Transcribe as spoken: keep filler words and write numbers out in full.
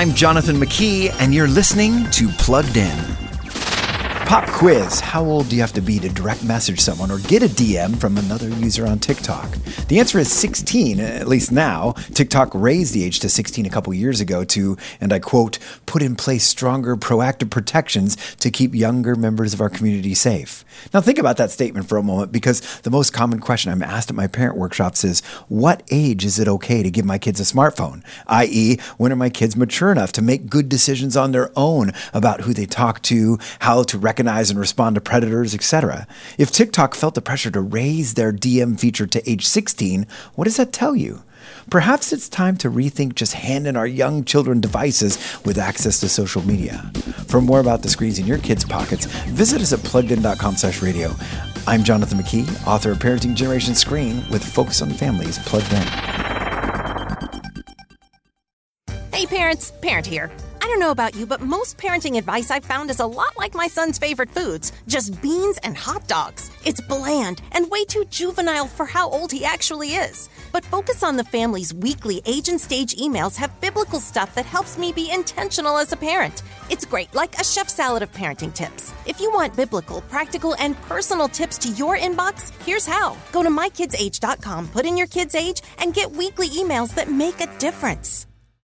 I'm Jonathan McKee, and you're listening to Plugged In. Pop quiz. How old do you have to be to direct message someone or get a D M from another user on TikTok? The answer is sixteen, at least now. TikTok raised the age to sixteen a couple years ago to, and I quote, put in place stronger proactive protections to keep younger members of our community safe. Now think about that statement for a moment, because the most common question I'm asked at my parent workshops is, what age is it okay to give my kids a smartphone? that is, when are my kids mature enough to make good decisions on their own about who they talk to, how to recognize Recognize and respond to predators, et cetera. If TikTok felt the pressure to raise their D M feature to age sixteen, what does that tell you? Perhaps it's time to rethink just handing our young children devices with access to social media. For more about the screens in your kids' pockets, visit us at plugged in dot com slash radio. I'm Jonathan McKee, author of Parenting Generation Screen, with focus on families plugged in. Hey parents, Parent here. I don't know about you, but most parenting advice I've found is a lot like my son's favorite foods, just beans and hot dogs. It's bland and way too juvenile for how old he actually is. But Focus on the Family's weekly Age and Stage emails have biblical stuff that helps me be intentional as a parent. It's great, like a chef salad of parenting tips. If you want biblical, practical, and personal tips to your inbox, here's how. Go to my kids age dot com, put in your kid's age, and get weekly emails that make a difference.